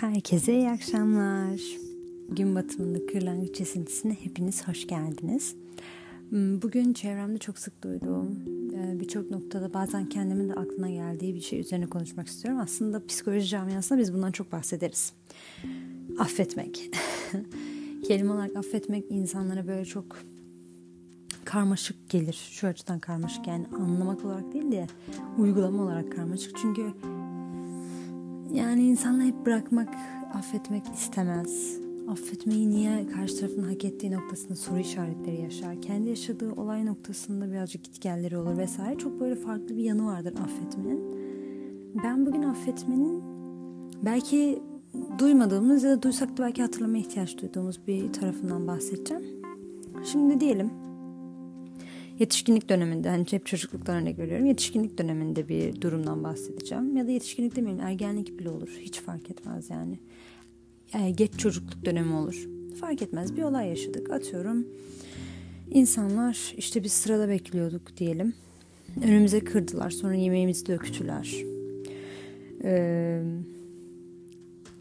Herkese iyi akşamlar. Gün batımında Kırlangıç Esintisine hepiniz hoş geldiniz. Bugün çevremde çok sık duyduğum, birçok noktada bazen kendimin de aklına geldiği bir şey üzerine konuşmak istiyorum. Aslında psikoloji camiasında biz bundan çok bahsederiz. Affetmek. Kelime olarak affetmek insanlara böyle çok karmaşık gelir. Şu açıdan karmaşık, yani anlamak olarak değil de uygulama olarak karmaşık. Çünkü yani insanlar hep bırakmak, affetmek istemez. Affetmeyi niye karşı tarafın hak ettiği noktasında soru işaretleri yaşar. Kendi yaşadığı olay noktasında birazcık gitgelleri olur vesaire. Çok böyle farklı bir yanı vardır affetmenin. Ben bugün affetmenin belki duymadığımız ya da duysak da belki hatırlamaya ihtiyaç duyduğumuz bir tarafından bahsedeceğim. Şimdi diyelim yetişkinlik döneminde, hani hep çocukluktan örnek veriyorum, yetişkinlik döneminde bir durumdan bahsedeceğim. Ya da yetişkinlik demeyeyim, ergenlik bile olur. Hiç fark etmez yani. Geç çocukluk dönemi olur. Fark etmez, bir olay yaşadık. Atıyorum insanlar işte biz sırada bekliyorduk diyelim. Önümüze kırdılar, sonra yemeğimizi döktüler.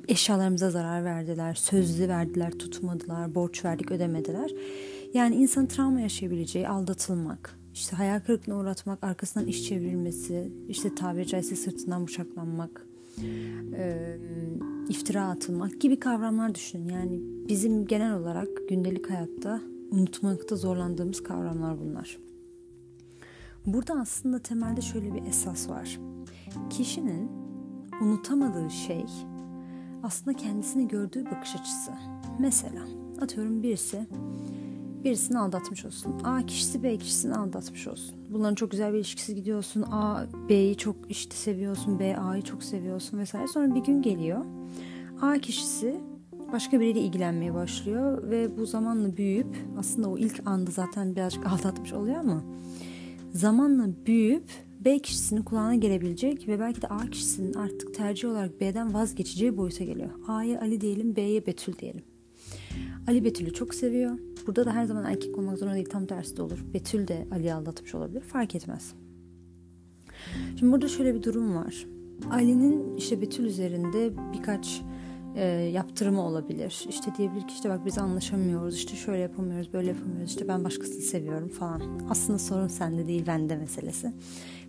Eşyalarımıza zarar verdiler, sözlü verdiler, tutmadılar, borç verdik, ödemediler. Yani insan travma yaşayabileceği, aldatılmak, işte hayal kırıklığına uğratmak, arkasından iş çevrilmesi, işte tabiri caizse sırtından bıçaklanmak, iftira atılmak gibi kavramlar düşünün. Yani bizim genel olarak gündelik hayatta unutmakta zorlandığımız kavramlar bunlar. Burada aslında temelde şöyle bir esas var. Kişinin unutamadığı şey aslında kendisini gördüğü bakış açısı. Mesela atıyorum birisini aldatmış olsun. A kişisi B kişisini aldatmış olsun. Bunların çok güzel bir ilişkisi gidiyorsun. A B'yi çok işte seviyorsun. B A'yı çok seviyorsun vesaire. Sonra bir gün geliyor. A kişisi başka biriyle ilgilenmeye başlıyor ve bu zamanla büyüyüp, aslında o ilk anda zaten birazcık aldatmış oluyor ama zamanla büyüyüp B kişisinin kulağına gelebilecek ve belki de A kişisinin artık tercih olarak B'den vazgeçeceği boyuta geliyor. A'ya Ali diyelim, B'ye Betül diyelim. Ali Betül'ü çok seviyor. Burada da her zaman erkek olmak zorunda değil, tam tersi de olur. Betül de Ali'yi aldatmış olabilir, fark etmez. Şimdi burada şöyle bir durum var. Ali'nin işte Betül üzerinde birkaç yaptırımı olabilir. İşte diyebilir ki işte bak biz anlaşamıyoruz, işte şöyle yapamıyoruz, böyle yapamıyoruz, işte ben başkasını seviyorum falan. Aslında sorun sende değil, bende meselesi.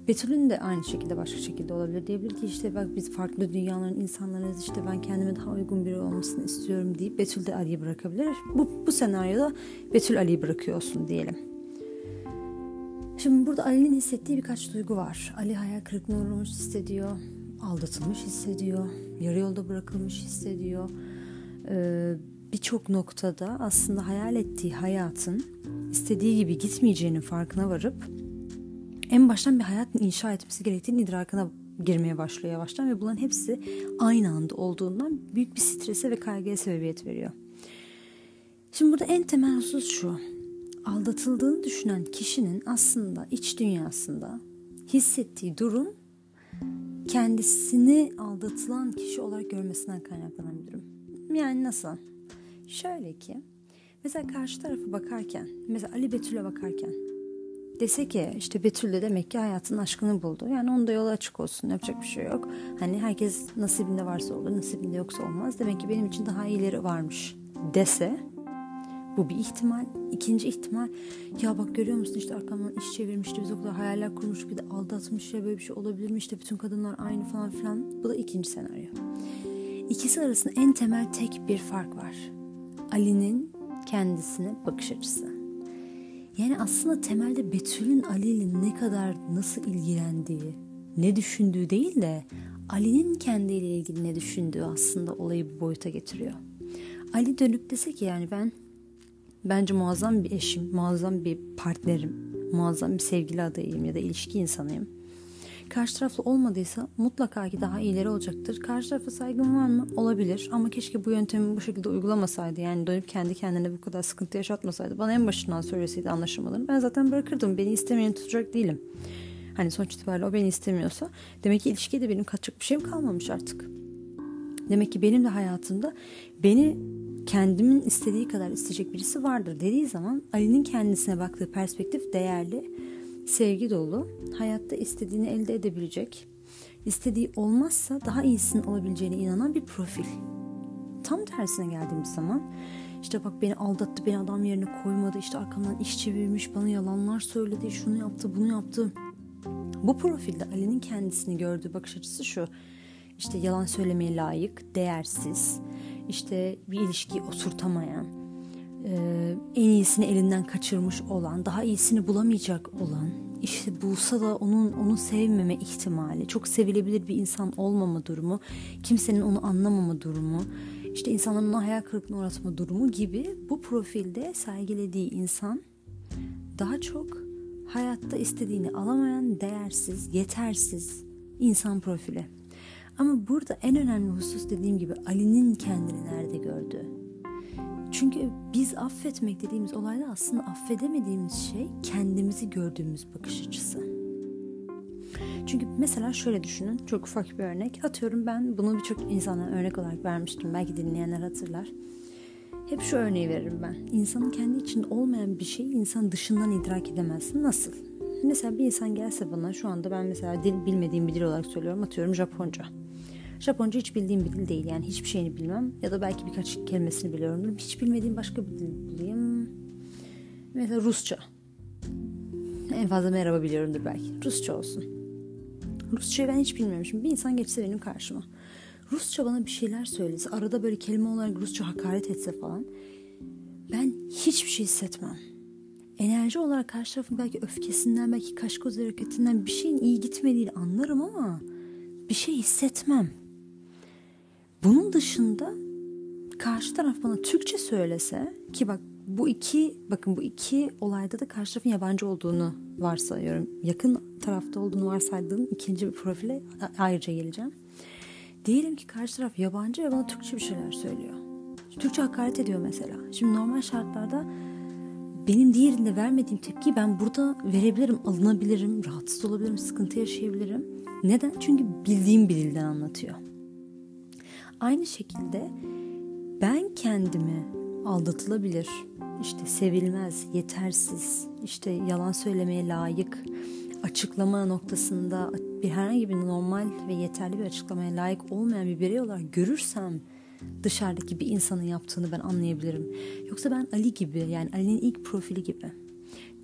Betül'ün de aynı şekilde başka şekilde olabilir. Diyebilir ki işte bak biz farklı dünyaların insanlarıyız, işte ben kendime daha uygun biri olmasını istiyorum deyip Betül de Ali'yi bırakabilir. Bu senaryoda Betül Ali'yi bırakıyorsun diyelim. Şimdi burada Ali'nin hissettiği birkaç duygu var. Ali hayal kırıklığına uğramış hissediyor, aldatılmış hissediyor, yarı yolda bırakılmış hissediyor. Birçok noktada aslında hayal ettiği hayatın istediği gibi gitmeyeceğinin farkına varıp en baştan bir hayat inşa etmesi gerektiğini idrakına girmeye başlıyor yavaştan ve bunların hepsi aynı anda olduğundan büyük bir strese ve kaygıya sebebiyet veriyor. Şimdi burada en temel husus şu: aldatıldığını düşünen kişinin aslında iç dünyasında hissettiği durum kendisini aldatılan kişi olarak görmesinden kaynaklanan bir durum. Yani nasıl? Şöyle ki mesela karşı tarafa bakarken, mesela Ali Betül'e bakarken dese ki işte Betül de demek ki hayatının aşkını buldu. Yani onun da yolu açık olsun, yapacak bir şey yok. Hani herkes nasibinde varsa olur, nasibinde yoksa olmaz. Demek ki benim için daha iyileri varmış dese, bu bir ihtimal. İkinci ihtimal, ya bak görüyor musun işte arkamdan iş çevirmişti, biz o kadar hayaller kurmuş, bir de aldatmış, ya böyle bir şey olabilir mi, işte bütün kadınlar aynı falan filan. Bu da ikinci senaryo. İkisi arasında en temel tek bir fark var: Ali'nin kendisine bakış açısı. Yani aslında temelde Betül'ün Ali'yle ne kadar, nasıl ilgilendiği, ne düşündüğü değil de Ali'nin kendiyle ilgili ne düşündüğü aslında olayı bu boyuta getiriyor. Ali dönüp dese ki yani ben bence muazzam bir eşim, muazzam bir partnerim, muazzam bir sevgili adayıyım ya da ilişki insanıyım. Karşı taraflı olmadıysa mutlaka ki daha iyileri olacaktır. Karşı tarafa saygım var mı? Olabilir ama keşke bu yöntemi bu şekilde uygulamasaydı. Yani dönüp kendi kendine bu kadar sıkıntı yaşatmasaydı. Bana en başından söyleseydi anlaşılmalarını, ben zaten bırakırdım. Beni istemeyeni tutacak değilim. Hani sonuç itibariyle o beni istemiyorsa demek ki ilişkide benim kaçacak bir şeyim kalmamış artık. Demek ki benim de hayatımda beni kendimin istediği kadar isteyecek birisi vardır dediği zaman Ali'nin kendisine baktığı perspektif değerli, sevgi dolu, hayatta istediğini elde edebilecek, İstediği olmazsa daha iyisinin olabileceğine inanan bir profil. Tam tersine geldiğimiz zaman işte bak beni aldattı, beni adam yerine koymadı, işte arkamdan iş çevirmiş, bana yalanlar söyledi, şunu yaptı, bunu yaptı. Bu profilde Ali'nin kendisini gördüğü bakış açısı şu: işte yalan söylemeye layık, değersiz, işte bir ilişkiyi oturtamayan, en iyisini elinden kaçırmış olan, daha iyisini bulamayacak olan, işte bulsa da onu sevmeme ihtimali, çok sevilebilir bir insan olmama durumu, kimsenin onu anlamama durumu, işte insanların ona hayal kırıklığına uğratma durumu gibi. Bu profilde sergilediği insan daha çok hayatta istediğini alamayan, değersiz, yetersiz insan profili. Ama burada en önemli husus, dediğim gibi, Ali'nin kendini nerede gördüğü. Çünkü biz affetmek dediğimiz olayda aslında affedemediğimiz şey kendimizi gördüğümüz bakış açısı. Çünkü mesela şöyle düşünün, çok ufak bir örnek. Atıyorum, ben bunu birçok insana örnek olarak vermiştim. Belki dinleyenler hatırlar. Hep şu örneği veririm ben: İnsanın kendi içinde olmayan bir şeyi insan dışından idrak edemezsin. Nasıl? Mesela bir insan gelse bana, şu anda ben mesela dil bilmediğim bir dil olarak söylüyorum, atıyorum Japonca. Japonca hiç bildiğim bir dil değil, yani hiçbir şeyini bilmem, ya da belki birkaç kelimesini biliyorumdur. Hiç bilmediğim başka bir dil bileyim. Mesela Rusça. En fazla merhaba biliyorumdur belki. Rusça olsun. Rusçayı ben hiç bilmiyormuşum. Bir insan geçse benim karşıma, Rusça bana bir şeyler söylese, arada böyle kelime olarak Rusça hakaret etse falan, ben hiçbir şey hissetmem. Enerji olarak karşı tarafın belki öfkesinden, belki kaş göz hareketinden bir şeyin iyi gitmediğini anlarım ama bir şey hissetmem. Bunun dışında karşı taraf bana Türkçe söylese, ki bak bu iki olayda da karşı tarafın yabancı olduğunu varsayıyorum. Yakın tarafta olduğunu varsaydığım ikinci bir profile ayrıca geleceğim. Diyelim ki karşı taraf yabancı ve bana Türkçe bir şeyler söylüyor. Türkçe hakaret ediyor mesela. Şimdi normal şartlarda benim diğerinde vermediğim tepkiyi ben burada verebilirim, alınabilirim, rahatsız olabilirim, sıkıntı yaşayabilirim. Neden? Çünkü bildiğim bir dilden anlatıyor. Aynı şekilde ben kendimi aldatılabilir, işte sevilmez, yetersiz, işte yalan söylemeye layık, açıklama noktasında bir herhangi bir normal ve yeterli bir açıklamaya layık olmayan bir birey olarak görürsem dışarıdaki bir insanın yaptığını ben anlayabilirim. Yoksa ben Ali gibi, yani Ali'nin ilk profili gibi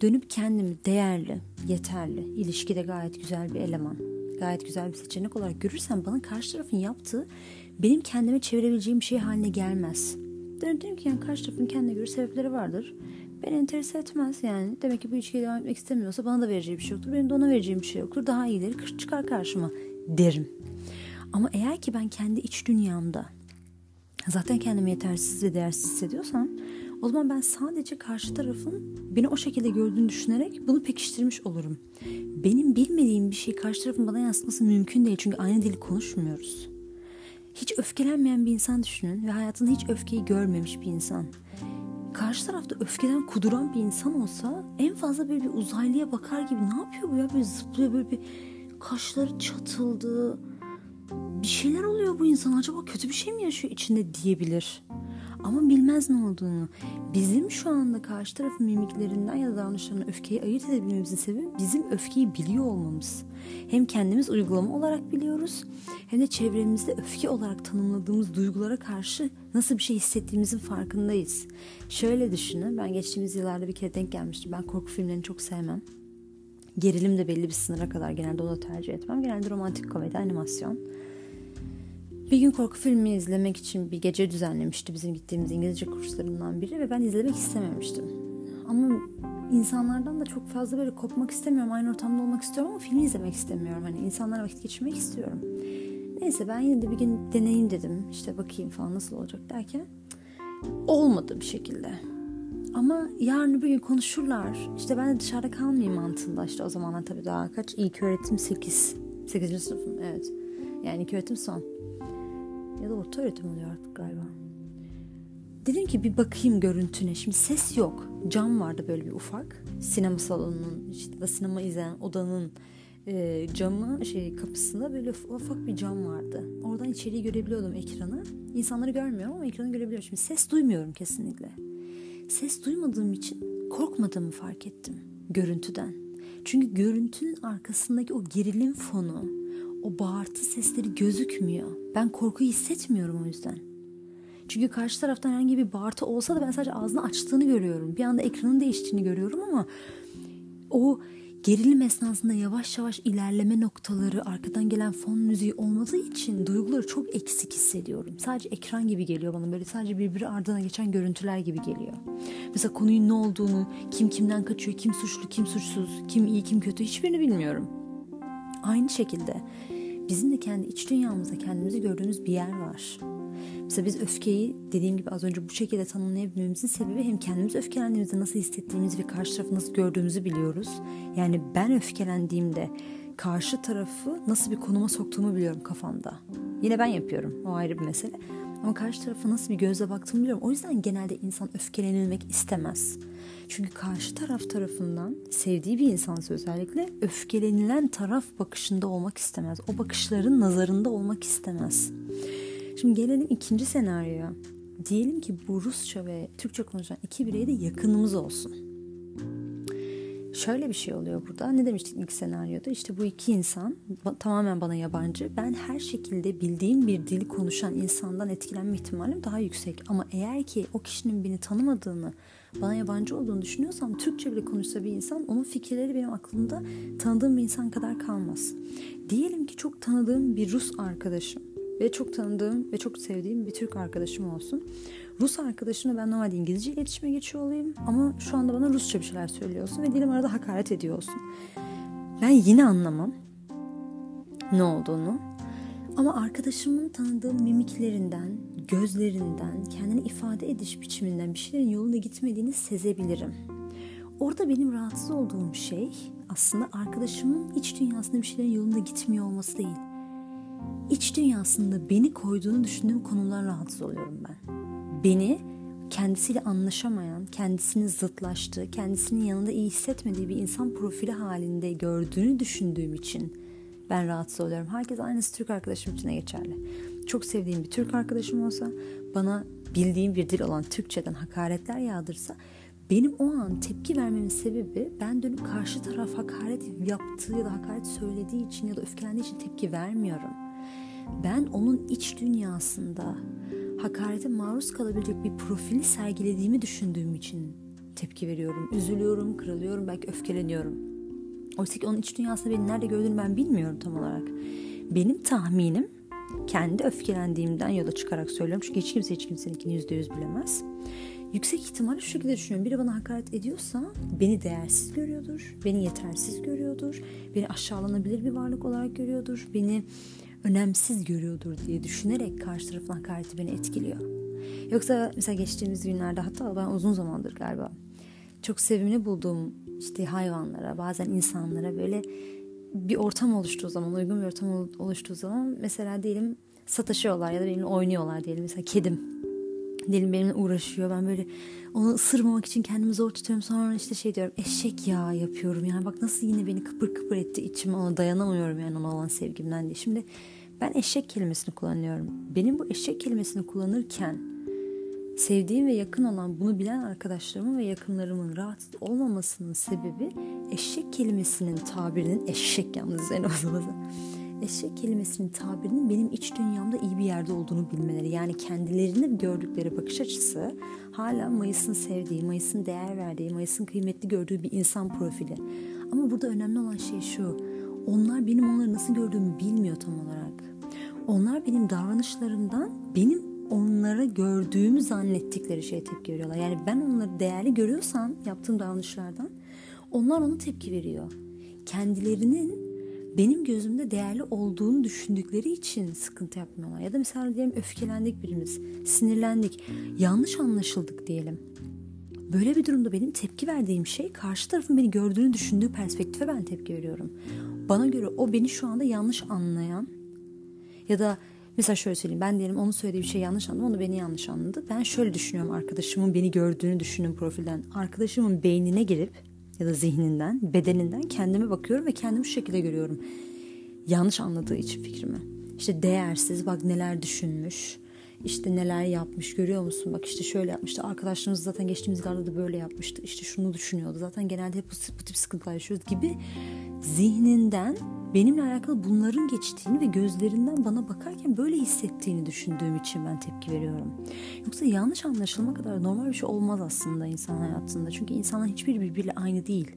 dönüp kendimi değerli, yeterli, ilişkide gayet güzel bir eleman, gayet güzel bir seçenek olarak görürsem bana karşı tarafın yaptığı benim kendime çevirebileceğim bir şey haline gelmez. Dedim ki yani karşı tarafın kendine göre sebepleri vardır. Beni enterese etmez yani. Demek ki bu ilişkiye devam etmek istemiyorsa bana da vereceği bir şey yoktur, benim de ona vereceğim bir şey yoktur. Daha iyileri çıkar karşıma derim. Ama eğer ki ben kendi iç dünyamda zaten kendimi yetersiz ve değersiz hissediyorsam, o zaman ben sadece karşı tarafın beni o şekilde gördüğünü düşünerek bunu pekiştirmiş olurum. Benim bilmediğim bir şeyi karşı tarafın bana yansıtması mümkün değil. Çünkü aynı dili konuşmuyoruz. Hiç öfkelenmeyen bir insan düşünün ve hayatında hiç öfkeyi görmemiş bir insan. Karşı tarafta öfkeden kuduran bir insan olsa en fazla böyle bir uzaylıya bakar gibi, ne yapıyor bu ya, böyle zıplıyor, böyle bir kaşları çatıldı, bir şeyler oluyor bu insan, acaba kötü bir şey mi yaşıyor içinde diyebilir. Ama bilmez ne olduğunu. Bizim şu anda karşı tarafın mimiklerinden ya da davranışlarından öfkeyi ayırt edebilmemizin sebebi bizim öfkeyi biliyor olmamız. Hem kendimiz uygulama olarak biliyoruz, hem de çevremizde öfke olarak tanımladığımız duygulara karşı nasıl bir şey hissettiğimizin farkındayız. Şöyle düşünün, ben geçtiğimiz yıllarda bir kere denk gelmiştim. Ben korku filmlerini çok sevmem. Gerilim de belli bir sınıra kadar, genelde onu tercih etmem. Genelde romantik komedi, animasyon. Bir gün korku filmi izlemek için bir gece düzenlemişti bizim gittiğimiz İngilizce kurslarından biri ve ben izlemek istememiştim. Ama insanlardan da çok fazla böyle kopmak istemiyorum, aynı ortamda olmak istiyorum ama filmi izlemek istemiyorum. Hani insanlara vakit geçirmek istiyorum. Neyse, ben yine de bir gün deneyeyim dedim, işte bakayım falan nasıl olacak derken olmadı bir şekilde. Ama yarın bir gün konuşurlar, işte ben de dışarıda kalmayayım mantığında. İşte o zamanlar tabii daha kaç, ilköğretim 8. 8. sınıfım, evet. Yani ilköğretim son. Ya da orta öğretim oluyor artık galiba. Dedim ki bir bakayım görüntüne. Şimdi ses yok. Cam vardı böyle bir ufak. Sinema salonunun, işte sinema izleyen odanın camı, kapısında böyle ufak bir cam vardı. Oradan içeriği görebiliyordum, ekranı. İnsanları görmüyorum ama ekranı görebiliyorum. Şimdi ses duymuyorum kesinlikle. Ses duymadığım için korkmadığımı fark ettim görüntüden. Çünkü görüntünün arkasındaki o gerilim fonu, o bağırtı sesleri gözükmüyor. Ben korkuyu hissetmiyorum o yüzden. Çünkü karşı taraftan herhangi bir bağırtı olsa da ben sadece ağzını açtığını görüyorum. Bir anda ekranın değiştiğini görüyorum ama o gerilim esnasında yavaş yavaş ilerleme noktaları, arkadan gelen fon müziği olmadığı için duyguları çok eksik hissediyorum. Sadece ekran gibi geliyor bana, böyle sadece birbiri ardına geçen görüntüler gibi geliyor. Mesela konunun ne olduğunu, kim kimden kaçıyor, kim suçlu, kim suçsuz, kim iyi, kim kötü, hiçbirini bilmiyorum. Aynı şekilde bizim de kendi iç dünyamızda kendimizi gördüğümüz bir yer var. Mesela biz öfkeyi dediğim gibi az önce bu şekilde tanımlayabilmemizin sebebi hem kendimiz öfkelendiğimizde nasıl hissettiğimizi ve karşı tarafı nasıl gördüğümüzü biliyoruz. Yani ben öfkelendiğimde karşı tarafı nasıl bir konuma soktuğumu biliyorum kafamda. Yine ben yapıyorum, o ayrı bir mesele. Ama karşı tarafa nasıl bir gözle baktığımı biliyorum. O yüzden genelde insan öfkelenilmek istemez. Çünkü karşı taraf tarafından, sevdiği bir insansa özellikle, öfkelenilen taraf bakışında olmak istemez. O bakışların nazarında olmak istemez. Şimdi gelelim ikinci senaryoya. Diyelim ki bu Rusça ve Türkçe konuşan iki birey de yakınımız olsun. Şöyle bir şey oluyor burada. Ne demiştik ilk senaryoda? İşte bu iki insan tamamen bana yabancı. Ben her şekilde bildiğim bir dili konuşan insandan etkilenme ihtimalim daha yüksek. Ama eğer ki o kişinin beni tanımadığını, bana yabancı olduğunu düşünüyorsam, Türkçe bile konuşsa bir insan, onun fikirleri benim aklımda tanıdığım bir insan kadar kalmaz. Diyelim ki çok tanıdığım bir Rus arkadaşım ve çok tanıdığım ve çok sevdiğim bir Türk arkadaşım olsun. Rus arkadaşımla ben normalde İngilizce iletişime geçiyor olayım ama şu anda bana Rusça bir şeyler söylüyorsun ve dilim arada hakaret ediyorsun. Ben yine anlamam ne olduğunu ama arkadaşımın tanıdığım mimiklerinden, gözlerinden, kendini ifade ediş biçiminden bir şeylerin yolunda gitmediğini sezebilirim. Orada benim rahatsız olduğum şey aslında arkadaşımın iç dünyasında bir şeylerin yolunda gitmiyor olması değil. İç dünyasında beni koyduğunu düşündüğüm konumdan rahatsız oluyorum ben. Beni kendisiyle anlaşamayan, kendisini zıtlaştığı, kendisinin yanında iyi hissetmediği bir insan profili halinde gördüğünü düşündüğüm için ben rahatsız oluyorum. Herkes aynısı Türk arkadaşım için de geçerli. Çok sevdiğim bir Türk arkadaşım olsa, bana bildiğim bir dil olan Türkçeden hakaretler yağdırsa, benim o an tepki vermemin sebebi ben dönüp karşı taraf hakaret yaptığı ya da hakaret söylediği için ya da öfkelendiği için tepki vermiyorum. Ben onun iç dünyasında hakarete maruz kalabilecek bir profili sergilediğimi düşündüğüm için tepki veriyorum. Üzülüyorum, kırılıyorum, belki öfkeleniyorum. Oysa ki onun iç dünyasında beni nerede gördüğünü ben bilmiyorum tam olarak. Benim tahminim, kendi öfkelendiğimden yola çıkarak söylüyorum. Çünkü hiç kimse hiç kimseninkini %100 bilemez. Yüksek ihtimalle şu şekilde düşünüyorum. Biri bana hakaret ediyorsa beni değersiz görüyordur, beni yetersiz görüyordur, beni aşağılanabilir bir varlık olarak görüyordur, beni önemsiz görüyordur diye düşünerek karşı tarafın hakareti beni etkiliyor. Yoksa mesela geçtiğimiz günlerde, hatta ben uzun zamandır galiba, çok sevimli bulduğum işte hayvanlara, bazen insanlara böyle bir ortam oluştuğu zaman, uygun bir ortam oluştuğu zaman, mesela diyelim sataşıyorlar ya da benimle oynuyorlar diyelim, mesela kedim diyelim benimle uğraşıyor, ben böyle onu ısırmamak için kendimi zor tutuyorum, sonra işte şey diyorum, eşek yağı yapıyorum, yani bak nasıl yine beni kıpır kıpır etti içim, ona dayanamıyorum yani, ona olan sevgimden diye. Şimdi ben eşek kelimesini kullanıyorum. Benim bu eşek kelimesini kullanırken sevdiğim ve yakın olan, bunu bilen arkadaşlarımın ve yakınlarımın rahatsız olmamasının sebebi eşek kelimesinin tabirinin, eşek yalnız yani o zaman, eşek kelimesinin tabirinin benim iç dünyamda iyi bir yerde olduğunu bilmeleri. Yani kendilerini gördükleri bakış açısı hala Mayıs'ın sevdiği, Mayıs'ın değer verdiği, Mayıs'ın kıymetli gördüğü bir insan profili. Ama burada önemli olan şey şu: onlar benim onları nasıl gördüğümü bilmiyor tam olarak. Onlar benim davranışlarımdan benim onlara gördüğümü zannettikleri şeye tepki veriyorlar. Yani ben onları değerli görüyorsam yaptığım davranışlardan, onlar ona tepki veriyor. Kendilerinin benim gözümde değerli olduğunu düşündükleri için sıkıntı yapmıyorlar. Ya da mesela diyelim öfkelendik birimiz, sinirlendik, yanlış anlaşıldık diyelim. Böyle bir durumda benim tepki verdiğim şey, karşı tarafın beni gördüğünü düşündüğü perspektife ben tepki veriyorum. Bana göre o beni şu anda yanlış anlayan, ya da mesela şöyle söyleyeyim, ben diyelim onun söylediği bir şey yanlış anladım, onu beni yanlış anladı. Ben şöyle düşünüyorum, arkadaşımın beni gördüğünü düşündüğüm profilden, arkadaşımın beynine girip ya da zihninden, bedeninden kendime bakıyorum ve kendimi şu şekilde görüyorum. Yanlış anladığı için fikrimi. İşte değersiz, bak neler düşünmüş, işte neler yapmış, görüyor musun? Bak işte şöyle yapmıştı, arkadaşlarımız zaten geçtiğimiz garda da böyle yapmıştı, işte şunu düşünüyordu, zaten genelde hep bu tip sıkıntılar yaşıyoruz gibi zihninden benimle alakalı bunların geçtiğini ve gözlerinden bana bakarken böyle hissettiğini düşündüğüm için ben tepki veriyorum. Yoksa yanlış anlaşılma kadar normal bir şey olmaz aslında insan hayatında. Çünkü insanlar hiçbiri birbiriyle aynı değil.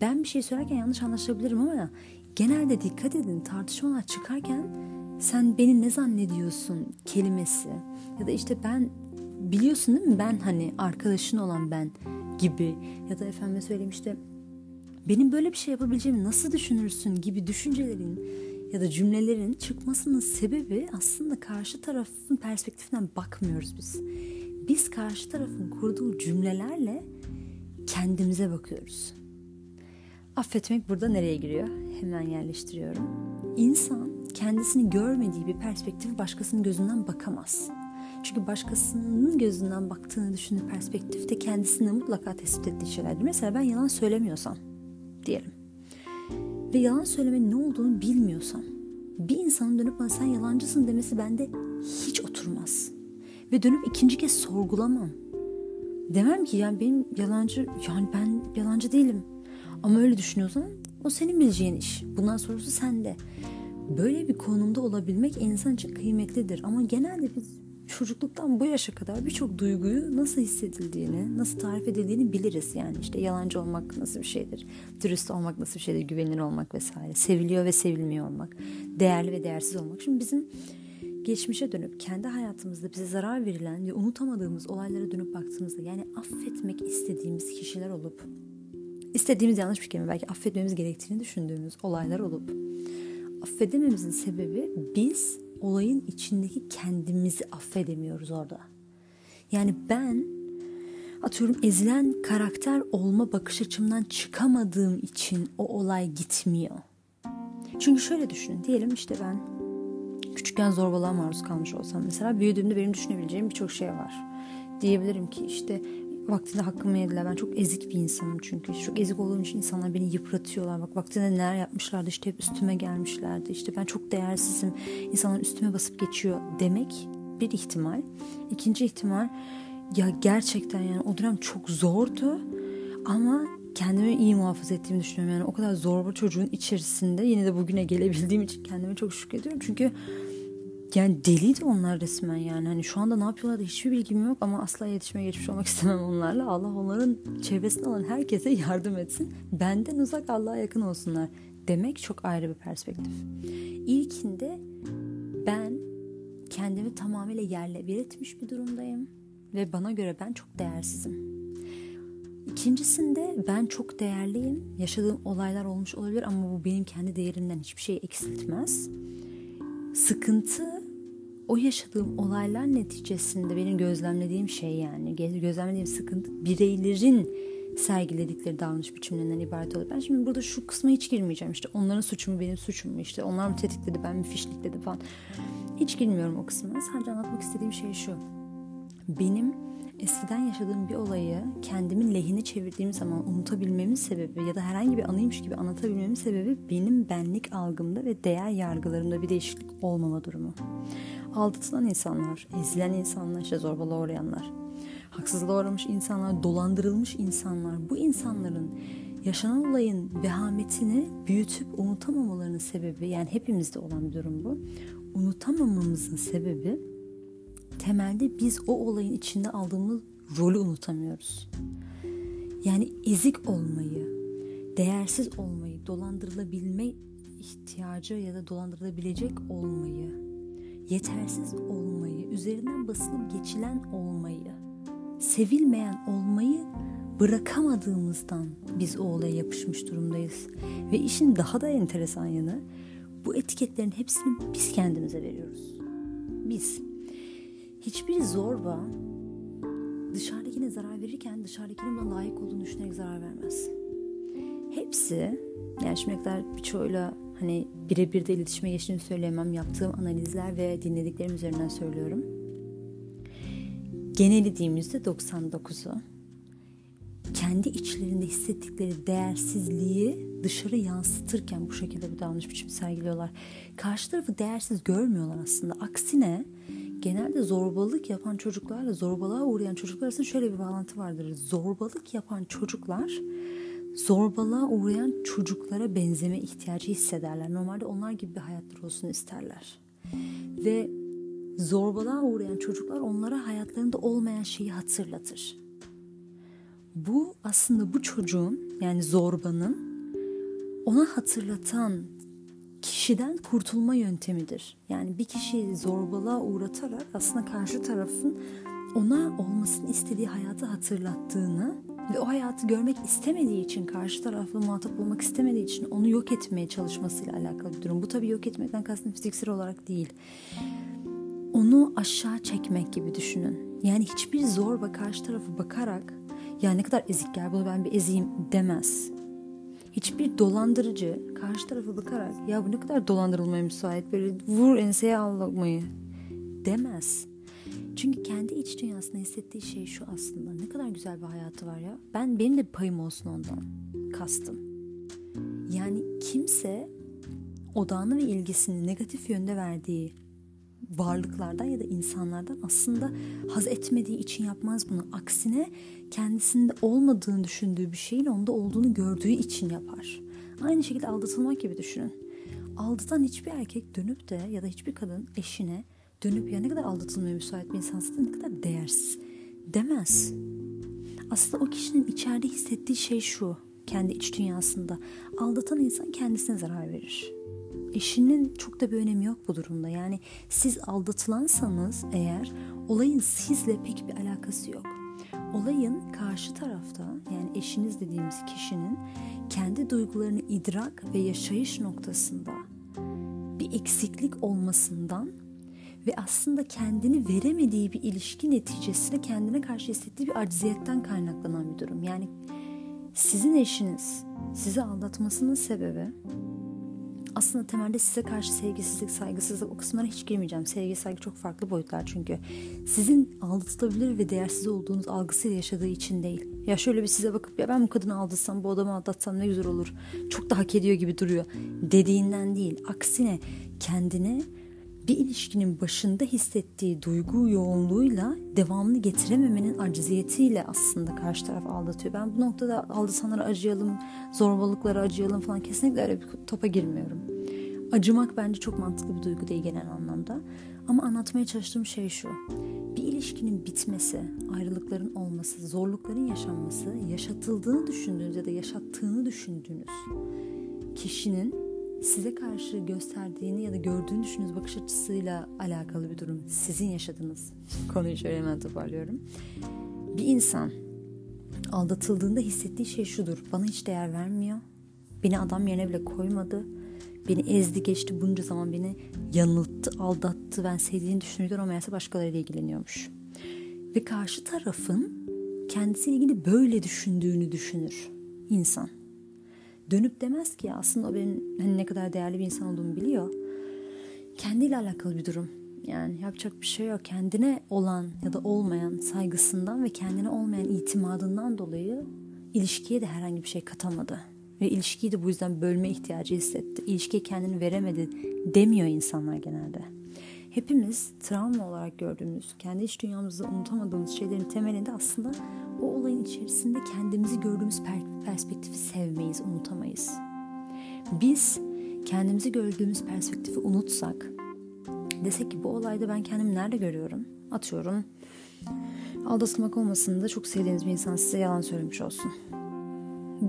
Ben bir şey söylerken yanlış anlaşılabilirim ama genelde dikkat edin, tartışmalar çıkarken sen beni ne zannediyorsun kelimesi ya da işte ben biliyorsun değil mi ben hani arkadaşın olan ben gibi ya da efendime söyleyeyim işte benim böyle bir şey yapabileceğimi nasıl düşünürsün gibi düşüncelerin ya da cümlelerin çıkmasının sebebi aslında karşı tarafın perspektifinden bakmıyoruz biz. Biz karşı tarafın kurduğu cümlelerle kendimize bakıyoruz. Affetmek burada nereye giriyor? Hemen yerleştiriyorum. İnsan kendisini görmediği bir perspektifi başkasının gözünden bakamaz. Çünkü başkasının gözünden baktığını düşündüğü perspektifte kendisine mutlaka tespit ettiği şeylerdir. Mesela ben yalan söylemiyorsam diyelim ve yalan söylemenin ne olduğunu bilmiyorsam bir insanın dönüp bana sen yalancısın demesi bende hiç oturmaz. Ve dönüp ikinci kez sorgulamam. Demem ki yani ben yalancı değilim. Ama öyle düşünüyorsan o senin bileceğin iş. Bundan sonrası sende. Böyle bir konumda olabilmek insan için kıymetlidir. Ama genelde biz çocukluktan bu yaşa kadar birçok duyguyu nasıl hissedildiğini, nasıl tarif edildiğini biliriz. Yani işte yalancı olmak nasıl bir şeydir, dürüst olmak nasıl bir şeydir, güvenilir olmak vesaire, seviliyor ve sevilmiyor olmak, değerli ve değersiz olmak. Şimdi bizim geçmişe dönüp kendi hayatımızda bize zarar verilen ve unutamadığımız olaylara dönüp baktığımızda yani affetmek istediğimiz kişiler olup İstediğimiz yanlış bir kelime belki affetmemiz gerektiğini düşündüğümüz olaylar olup affedememizin sebebi biz olayın içindeki kendimizi affedemiyoruz orada. Yani ben atıyorum ezilen karakter olma bakış açımdan çıkamadığım için o olay gitmiyor. Çünkü şöyle düşünün diyelim işte ben küçükken zorbalığa maruz kalmış olsam mesela büyüdüğümde benim düşünebileceğim birçok şey var. Diyebilirim ki işte vaktinde hakkımı yediler. Ben çok ezik bir insanım çünkü. Çok ezik olduğum için insanlar beni yıpratıyorlar. Bak vaktinde neler yapmışlardı. İşte hep üstüme gelmişlerdi. İşte ben çok değersizim. İnsanlar üstüme basıp geçiyor demek bir ihtimal. İkinci ihtimal ya gerçekten yani o dönem çok zordu ama kendimi iyi muhafaza ettiğimi düşünüyorum. Yani o kadar zorba çocuğun içerisinde yine de bugüne gelebildiğim için kendime çok şükrediyorum. Çünkü yani deliydi onlar resmen yani. Hani şu anda ne yapıyorlar da hiçbir bilgim yok ama asla iletişime geçmiş olmak istemem onlarla. Allah onların çevresinde olan herkese yardım etsin. Benden uzak Allah'a yakın olsunlar demek çok ayrı bir perspektif. İlkinde ben kendimi tamamıyla yerle bir etmiş bir durumdayım ve bana göre ben çok değersizim. İkincisinde ben çok değerliyim. Yaşadığım olaylar olmuş olabilir ama bu benim kendi değerimden hiçbir şey eksiltmez. Sıkıntı o yaşadığım olaylar neticesinde benim gözlemlediğim şey yani gözlemlediğim sıkıntı bireylerin sergiledikleri davranış biçimlerinden ibaret oluyor. Ben şimdi burada şu kısma hiç girmeyeceğim işte onların suçu mu benim suçum mu işte onlar mı tetikledi ben mi fişlikledi falan hiç girmiyorum o kısmına. Sadece anlatmak istediğim şey şu benim eskiden yaşadığım bir olayı kendimin lehine çevirdiğim zaman unutabilmemin sebebi ya da herhangi bir anıymış gibi anlatabilmemin sebebi benim benlik algımda ve değer yargılarımda bir değişiklik olmama durumu. Aldatılan insanlar, ezilen insanlar, işte zorbalığa uğrayanlar, haksızlığa uğramış insanlar, dolandırılmış insanlar bu insanların yaşanan olayın vehametini büyütüp unutamamalarının sebebi yani hepimizde olan bir durum bu. Unutamamamızın sebebi temelde biz o olayın içinde aldığımız rolü unutamıyoruz. Yani ezik olmayı, değersiz olmayı, dolandırılabilme ihtiyacı ya da dolandırılabilecek olmayı, yetersiz olmayı, üzerinden basılıp geçilen olmayı, sevilmeyen olmayı bırakamadığımızdan biz o olaya yapışmış durumdayız. Ve işin daha da enteresan yanı bu etiketlerin hepsini biz kendimize veriyoruz. Biz. Hiçbir zorba dışarıdakine zarar verirken dışarıdakinin buna layık olduğunu düşünerek zarar vermez. Hepsi, yani şimdiye kadar birçoğuyla hani birebir de iletişime geçtiğimi söyleyemem. Yaptığım analizler ve dinlediklerim üzerinden söylüyorum. Geneli diyeyim %99'u kendi içlerinde hissettikleri değersizliği dışarı yansıtırken bu şekilde bir davranış biçimi sergiliyorlar. Karşı tarafı değersiz görmüyorlar aslında. Aksine genelde zorbalık yapan çocuklarla zorbalığa uğrayan çocuklar arasında şöyle bir bağlantı vardır. Zorbalık yapan çocuklar zorbalığa uğrayan çocuklara benzeme ihtiyacı hissederler. Normalde onlar gibi bir hayatları olsun isterler. Ve zorbalığa uğrayan çocuklar onlara hayatlarında olmayan şeyi hatırlatır. Bu aslında bu çocuğun, yani zorbanın, ona hatırlatan kişiden kurtulma yöntemidir. Yani bir kişiyi zorbalığa uğratarak aslında karşı tarafın ona olmasını istediği hayatı hatırlattığını ve o hayatı görmek istemediği için, karşı tarafla muhatap olmak istemediği için onu yok etmeye çalışmasıyla alakalı bir durum. Bu tabii yok etmekten kastım fiziksel olarak değil. Onu aşağı çekmek gibi düşünün. Yani hiçbir zorba karşı tarafa bakarak "ya ne kadar ezik gel, bunu ben bir ezeyim" demez. Hiçbir dolandırıcı karşı tarafa bakarak "ya bu ne kadar dolandırılmaya müsait, böyle vur enseye almayı" demez. Çünkü kendi iç dünyasında hissettiği şey şu aslında: ne kadar güzel bir hayatı var ya, benim de bir payım olsun ondan kastım. Yani kimse odağını ve ilgisini negatif yönde verdiği varlıklardan ya da insanlardan aslında haz etmediği için yapmaz bunu. Aksine kendisinde olmadığını düşündüğü bir şeyin onda olduğunu gördüğü için yapar. Aynı şekilde aldatılmak gibi düşünün. Aldatan hiçbir erkek dönüp de, ya da hiçbir kadın eşine dönüp "ya ne kadar aldatılmaya müsait bir insansın, ne kadar değersiz" demez. Aslında o kişinin içeride hissettiği şey şu, kendi iç dünyasında: aldatan insan kendisine zarar verir. Eşinin çok da bir önemi yok bu durumda. Yani siz aldatılansanız eğer, olayın sizle pek bir alakası yok. Olayın karşı tarafta, yani eşiniz dediğimiz kişinin kendi duygularını idrak ve yaşayış noktasında bir eksiklik olmasından ve aslında kendini veremediği bir ilişki neticesinde kendine karşı hissettiği bir acziyetten kaynaklanan bir durum. Yani sizin eşiniz sizi aldatmasının sebebi aslında temelde size karşı sevgisizlik, saygısızlık. O kısımlara hiç girmeyeceğim. Sevgi, saygı çok farklı boyutlar çünkü. Sizin aldatılabilir ve değersiz olduğunuz algısıyla yaşadığı için değil. Ya şöyle bir size bakıp "ya ben bu kadını aldatsam, bu adamı aldatsam ne güzel olur, çok da hak ediyor gibi duruyor" dediğinden değil. Aksine kendini bir ilişkinin başında hissettiği duygu yoğunluğuyla devamını getirememenin aciziyetiyle aslında karşı taraf aldatıyor. Ben bu noktada aldatanlara acıyalım, zorbalıklara acıyalım falan kesinlikle öyle bir topa girmiyorum. Acımak bence çok mantıklı bir duygu değil genel anlamda. Ama anlatmaya çalıştığım şey şu: bir ilişkinin bitmesi, ayrılıkların olması, zorlukların yaşanması, yaşatıldığını düşündüğünüz ya da yaşattığını düşündüğünüz kişinin size karşı gösterdiğini ya da gördüğünü düşündüğünüz bakış açısıyla alakalı bir durum. Sizin yaşadığınız. Konuyu şöyle hemen toparlıyorum. Bir insan aldatıldığında hissettiği şey şudur: bana hiç değer vermiyor, beni adam yerine bile koymadı, beni ezdi geçti, bunca zaman beni yanılttı, aldattı, ben sevdiğini düşünüyordum ama meğerse başkalarıyla ilgileniyormuş. Ve karşı tarafın kendisiyle ilgili böyle düşündüğünü düşünür insan. Dönüp demez ki aslında o benim ne kadar değerli bir insan olduğumu biliyor. Kendiyle alakalı bir durum. Yani yapacak bir şey yok. Kendine olan ya da olmayan saygısından ve kendine olmayan itimadından dolayı ilişkiye de herhangi bir şey katamadı. Ve ilişkiyi de bu yüzden bölme ihtiyacı hissetti. İlişkiye kendini veremedi demiyor insanlar genelde. Hepimiz travma olarak gördüğümüz, kendi iç dünyamızda unutamadığımız şeylerin temelinde aslında o olayın içerisinde kendimizi gördüğümüz perspektifi sevmeyiz, unutamayız. Biz kendimizi gördüğümüz perspektifi unutsak, desek ki bu olayda ben kendimi nerede görüyorum? Atıyorum, aldatılmak olmasın da çok sevdiğiniz bir insan size yalan söylemiş olsun.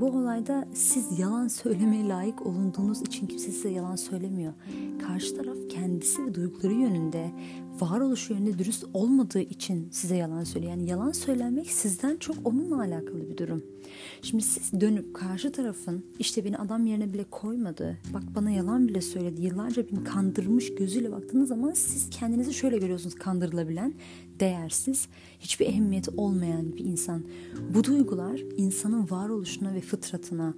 Bu olayda siz yalan söylemeye layık olunduğunuz için kimse size yalan söylemiyor. Karşı taraf kendisi ve duyguları yönünde, varoluşu yönünde dürüst olmadığı için size yalan söylüyor. Yani yalan söylemek sizden çok onunla alakalı bir durum. Şimdi siz dönüp karşı tarafın "işte beni adam yerine bile koymadı, bak bana yalan bile söyledi, yıllarca beni kandırmış" gözüyle baktığınız zaman siz kendinizi şöyle görüyorsunuz: kandırılabilen, değersiz, hiçbir ehemmiyeti olmayan bir insan. Bu duygular insanın varoluşuna ve fıtratına,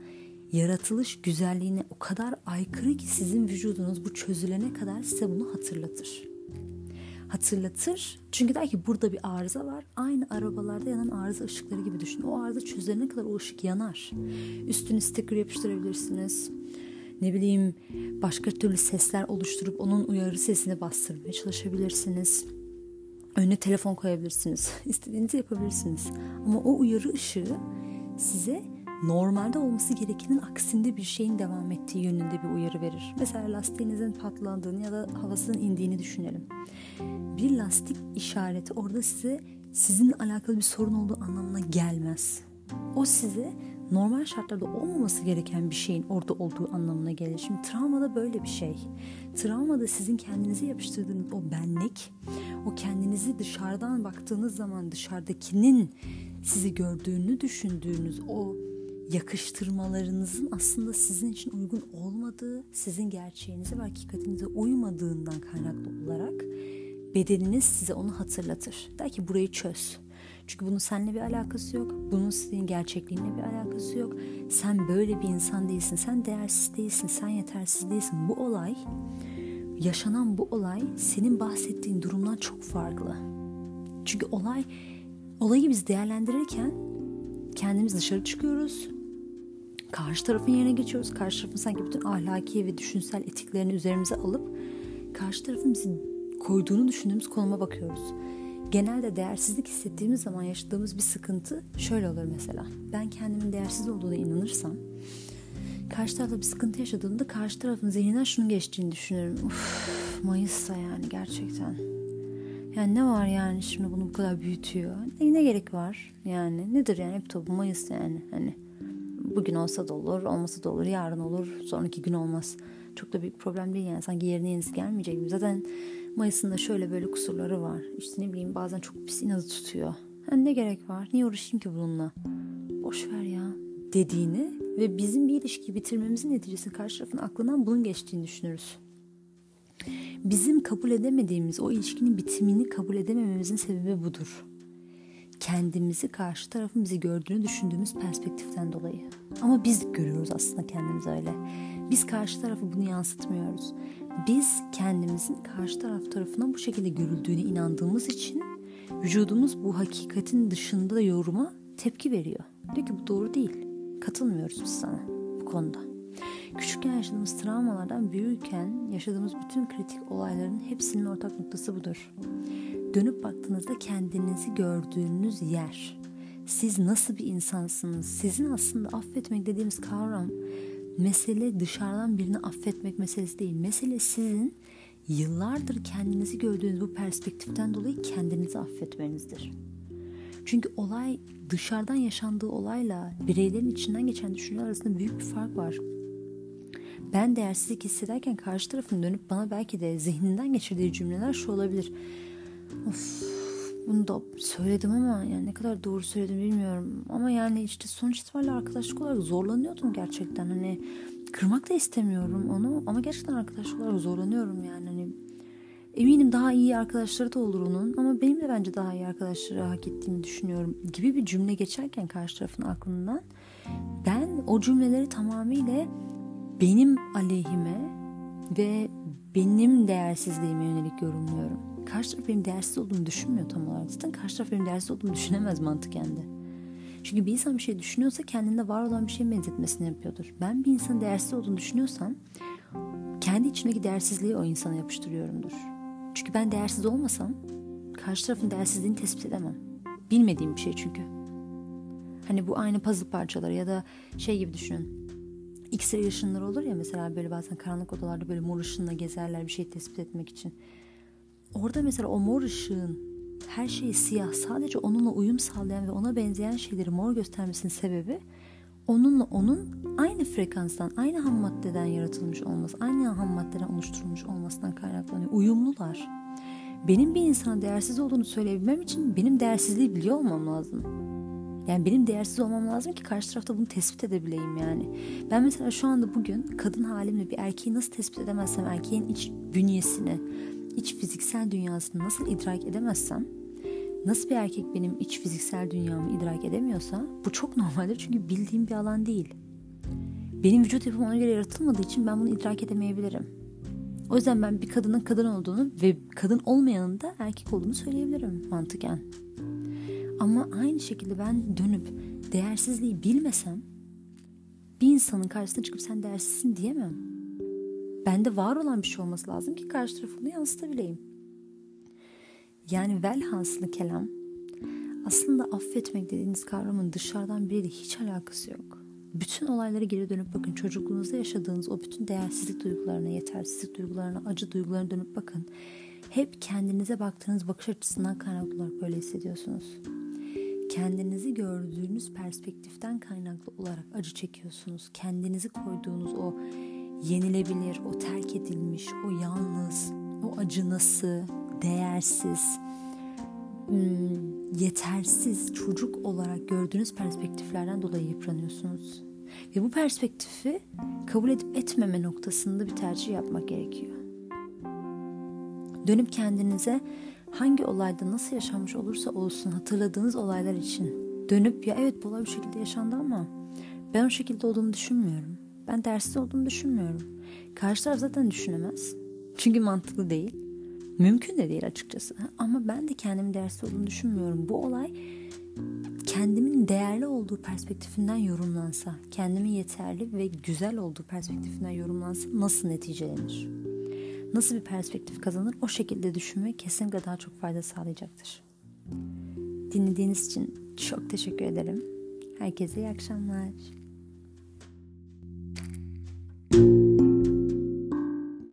yaratılış güzelliğine o kadar aykırı ki sizin vücudunuz bu çözülene kadar size bunu hatırlatır. Çünkü der ki burada bir arıza var. Aynı arabalarda yanan arıza ışıkları gibi düşünün. O arıza çözülene kadar o ışık yanar. Üstüne sticker yapıştırabilirsiniz. Ne bileyim, başka türlü sesler oluşturup onun uyarı sesini bastırmaya çalışabilirsiniz. Önüne telefon koyabilirsiniz. İstediğinizi yapabilirsiniz. Ama o uyarı ışığı size normalde olması gerekenin aksinde bir şeyin devam ettiği yönünde bir uyarı verir. Mesela lastiğinizin patlandığını ya da havasının indiğini düşünelim. Bir lastik işareti orada size sizinle alakalı bir sorun olduğu anlamına gelmez. O size normal şartlarda olmaması gereken bir şeyin orada olduğu anlamına gelir. Şimdi travma da böyle bir şey. Travma da sizin kendinize yapıştırdığınız o benlik, o kendinizi dışarıdan baktığınız zaman dışarıdakinin sizi gördüğünü düşündüğünüz o yakıştırmalarınızın aslında sizin için uygun olmadığı, sizin gerçeğinize ve hakikatinize uymadığından kaynaklı olarak bedeniniz size onu hatırlatır. Der ki burayı çöz. Çünkü bunun seninle bir alakası yok. Bunun senin gerçekliğinle bir alakası yok. Sen böyle bir insan değilsin. Sen değersiz değilsin. Sen yetersiz değilsin. Bu olay, yaşanan bu olay senin bahsettiğin durumdan çok farklı. Çünkü olayı biz değerlendirirken kendimiz dışarı çıkıyoruz. Karşı tarafın yerine geçiyoruz. Karşı tarafın sanki bütün ahlaki ve düşünsel etiklerini üzerimize alıp karşı tarafın bizi koyduğunu düşündüğümüz konuma bakıyoruz. Genelde değersizlik hissettiğimiz zaman yaşadığımız bir sıkıntı şöyle olur mesela. Ben kendimin değersiz olduğuna inanırsam, karşı tarafta bir sıkıntı yaşadığımda karşı tarafın zihninden şunun geçtiğini düşünüyorum. Mayıs'sa yani gerçekten. Yani ne var yani şimdi bunu bu kadar büyütüyor? Ne gerek var yani? Nedir yani hep tabu Mayıs yani? Hani bugün olsa da olur, olmasa da olur, yarın olur, sonraki gün olmaz. Çok da büyük problem değil yani. Sanki yerine yenisi gelmeyecek gibi. Zaten Mayıs'ın da şöyle böyle kusurları var. İşte ne bileyim bazen çok pis inadı tutuyor. Yani ne gerek var? Niye uğraşayım ki bununla? Boş ver ya dediğini ve bizim bir ilişkiyi bitirmemizin neticesinde karşı tarafın aklından bunun geçtiğini düşünürüz. Bizim kabul edemediğimiz, o ilişkinin bitimini kabul edemememizin sebebi budur. Kendimizi karşı tarafın bizi gördüğünü düşündüğümüz perspektiften dolayı. Ama biz görüyoruz aslında kendimizi öyle. Biz karşı tarafı bunu yansıtmıyoruz. Biz kendimizin karşı taraf tarafından bu şekilde görüldüğüne inandığımız için vücudumuz bu hakikatin dışında yoruma tepki veriyor. Diyor ki bu doğru değil. Katılmıyoruz biz sana bu konuda. Küçükken yaşadığımız travmalardan büyürken yaşadığımız bütün kritik olayların hepsinin ortak noktası budur. Dönüp baktığınızda kendinizi gördüğünüz yer. Siz nasıl bir insansınız? Sizin aslında affetmek dediğimiz kavram, mesele dışarıdan birini affetmek meselesi değil. Mesele sizin yıllardır kendinizi gördüğünüz bu perspektiften dolayı kendinizi affetmenizdir. Çünkü olay dışarıdan yaşandığı olayla bireylerin içinden geçen düşünceler arasında büyük bir fark var. Ben değersizlik hissederken karşı tarafın dönüp bana belki de zihninden geçirdiği cümleler şu olabilir. Of, bunu da söyledim ama yani ne kadar doğru söyledim bilmiyorum. Ama yani işte sonuç itibariyle arkadaşlık olarak zorlanıyordum gerçekten. Hani kırmak da istemiyorum onu ama gerçekten arkadaşlık olarak zorlanıyorum yani. Hani eminim daha iyi arkadaşları da olur onun ama benim de bence daha iyi arkadaşları hak ettiğimi düşünüyorum gibi bir cümle geçerken karşı tarafın aklından ben o cümleleri tamamıyla benim aleyhime ve benim değersizliğime yönelik yorumluyorum. Karşı taraf benim değersiz olduğumu düşünmüyor tam olarak. Zaten karşı taraf benim değersiz olduğumu düşünemez mantıken de. Çünkü bir insan bir şey düşünüyorsa kendinde var olan bir şeye benzetmesini yapıyordur. Ben bir insanın değersiz olduğunu düşünüyorsam kendi içimdeki değersizliği o insana yapıştırıyorumdur. Çünkü ben değersiz olmasam karşı tarafın değersizliğini tespit edemem. Bilmediğim bir şey çünkü. Hani bu aynı puzzle parçaları ya da şey gibi düşünün. X-ray ışınları olur ya mesela böyle bazen karanlık odalarda böyle mor ışınla gezerler bir şey tespit etmek için. Orada mesela o mor ışığın her şeyi siyah sadece onunla uyum sağlayan ve ona benzeyen şeyleri mor göstermesinin sebebi onunla onun aynı frekanstan, aynı ham maddeden yaratılmış olması, aynı ham maddeden oluşturulmuş olmasından kaynaklanıyor. Uyumlular. Benim bir insana değersiz olduğunu söyleyebilmem için benim değersizliği biliyor olmam lazım. Yani benim değersiz olmam lazım ki karşı tarafta bunu tespit edebileyim yani. Ben mesela şu anda bugün kadın halimle bir erkeği nasıl tespit edemezsem erkeğin iç bünyesini, İç fiziksel dünyasını nasıl idrak edemezsem, nasıl bir erkek benim iç fiziksel dünyamı idrak edemiyorsa bu çok normaldir çünkü bildiğim bir alan değil. Benim vücut yapım ona göre yaratılmadığı için ben bunu idrak edemeyebilirim. O yüzden ben bir kadının kadın olduğunu ve kadın olmayanın da erkek olduğunu söyleyebilirim mantıken. Ama aynı şekilde ben dönüp değersizliği bilmesem bir insanın karşısına çıkıp sen değersizsin diyemem. Bende var olan bir şey olması lazım ki karşı tarafını yansıtabileyim. Yani velhasılı kelam aslında affetmek dediğiniz kavramın dışarıdan biriyle hiç alakası yok. bütün olaylara geri dönüp bakın. Çocukluğunuzda yaşadığınız o bütün değersizlik duygularına, yetersizlik duygularına, acı duygularına dönüp bakın. Hep kendinize baktığınız bakış açısından kaynaklı olarak böyle hissediyorsunuz. Kendinizi gördüğünüz perspektiften kaynaklı olarak acı çekiyorsunuz. Kendinizi koyduğunuz o yenilebilir, o terk edilmiş, o yalnız, o acınası, değersiz, yetersiz çocuk olarak gördüğünüz perspektiflerden dolayı yıpranıyorsunuz. Ve bu perspektifi kabul edip etmeme noktasında bir tercih yapmak gerekiyor. Dönüp kendinize hangi olayda nasıl yaşanmış olursa olsun hatırladığınız olaylar için dönüp ya evet bu olay bu şekilde yaşandı ama ben o şekilde olduğumu düşünmüyorum. Ben dersiz olduğumu düşünmüyorum. Karşı taraf zaten düşünemez. Çünkü mantıklı değil. Mümkün de değil açıkçası. Ama ben de kendimi dersiz olduğumu düşünmüyorum. Bu olay kendimin değerli olduğu perspektifinden yorumlansa, kendimin yeterli ve güzel olduğu perspektifinden yorumlansa nasıl neticelenir? Nasıl bir perspektif kazanır? O şekilde düşünmek kesinlikle daha çok fayda sağlayacaktır. Dinlediğiniz için çok teşekkür ederim. Herkese iyi akşamlar.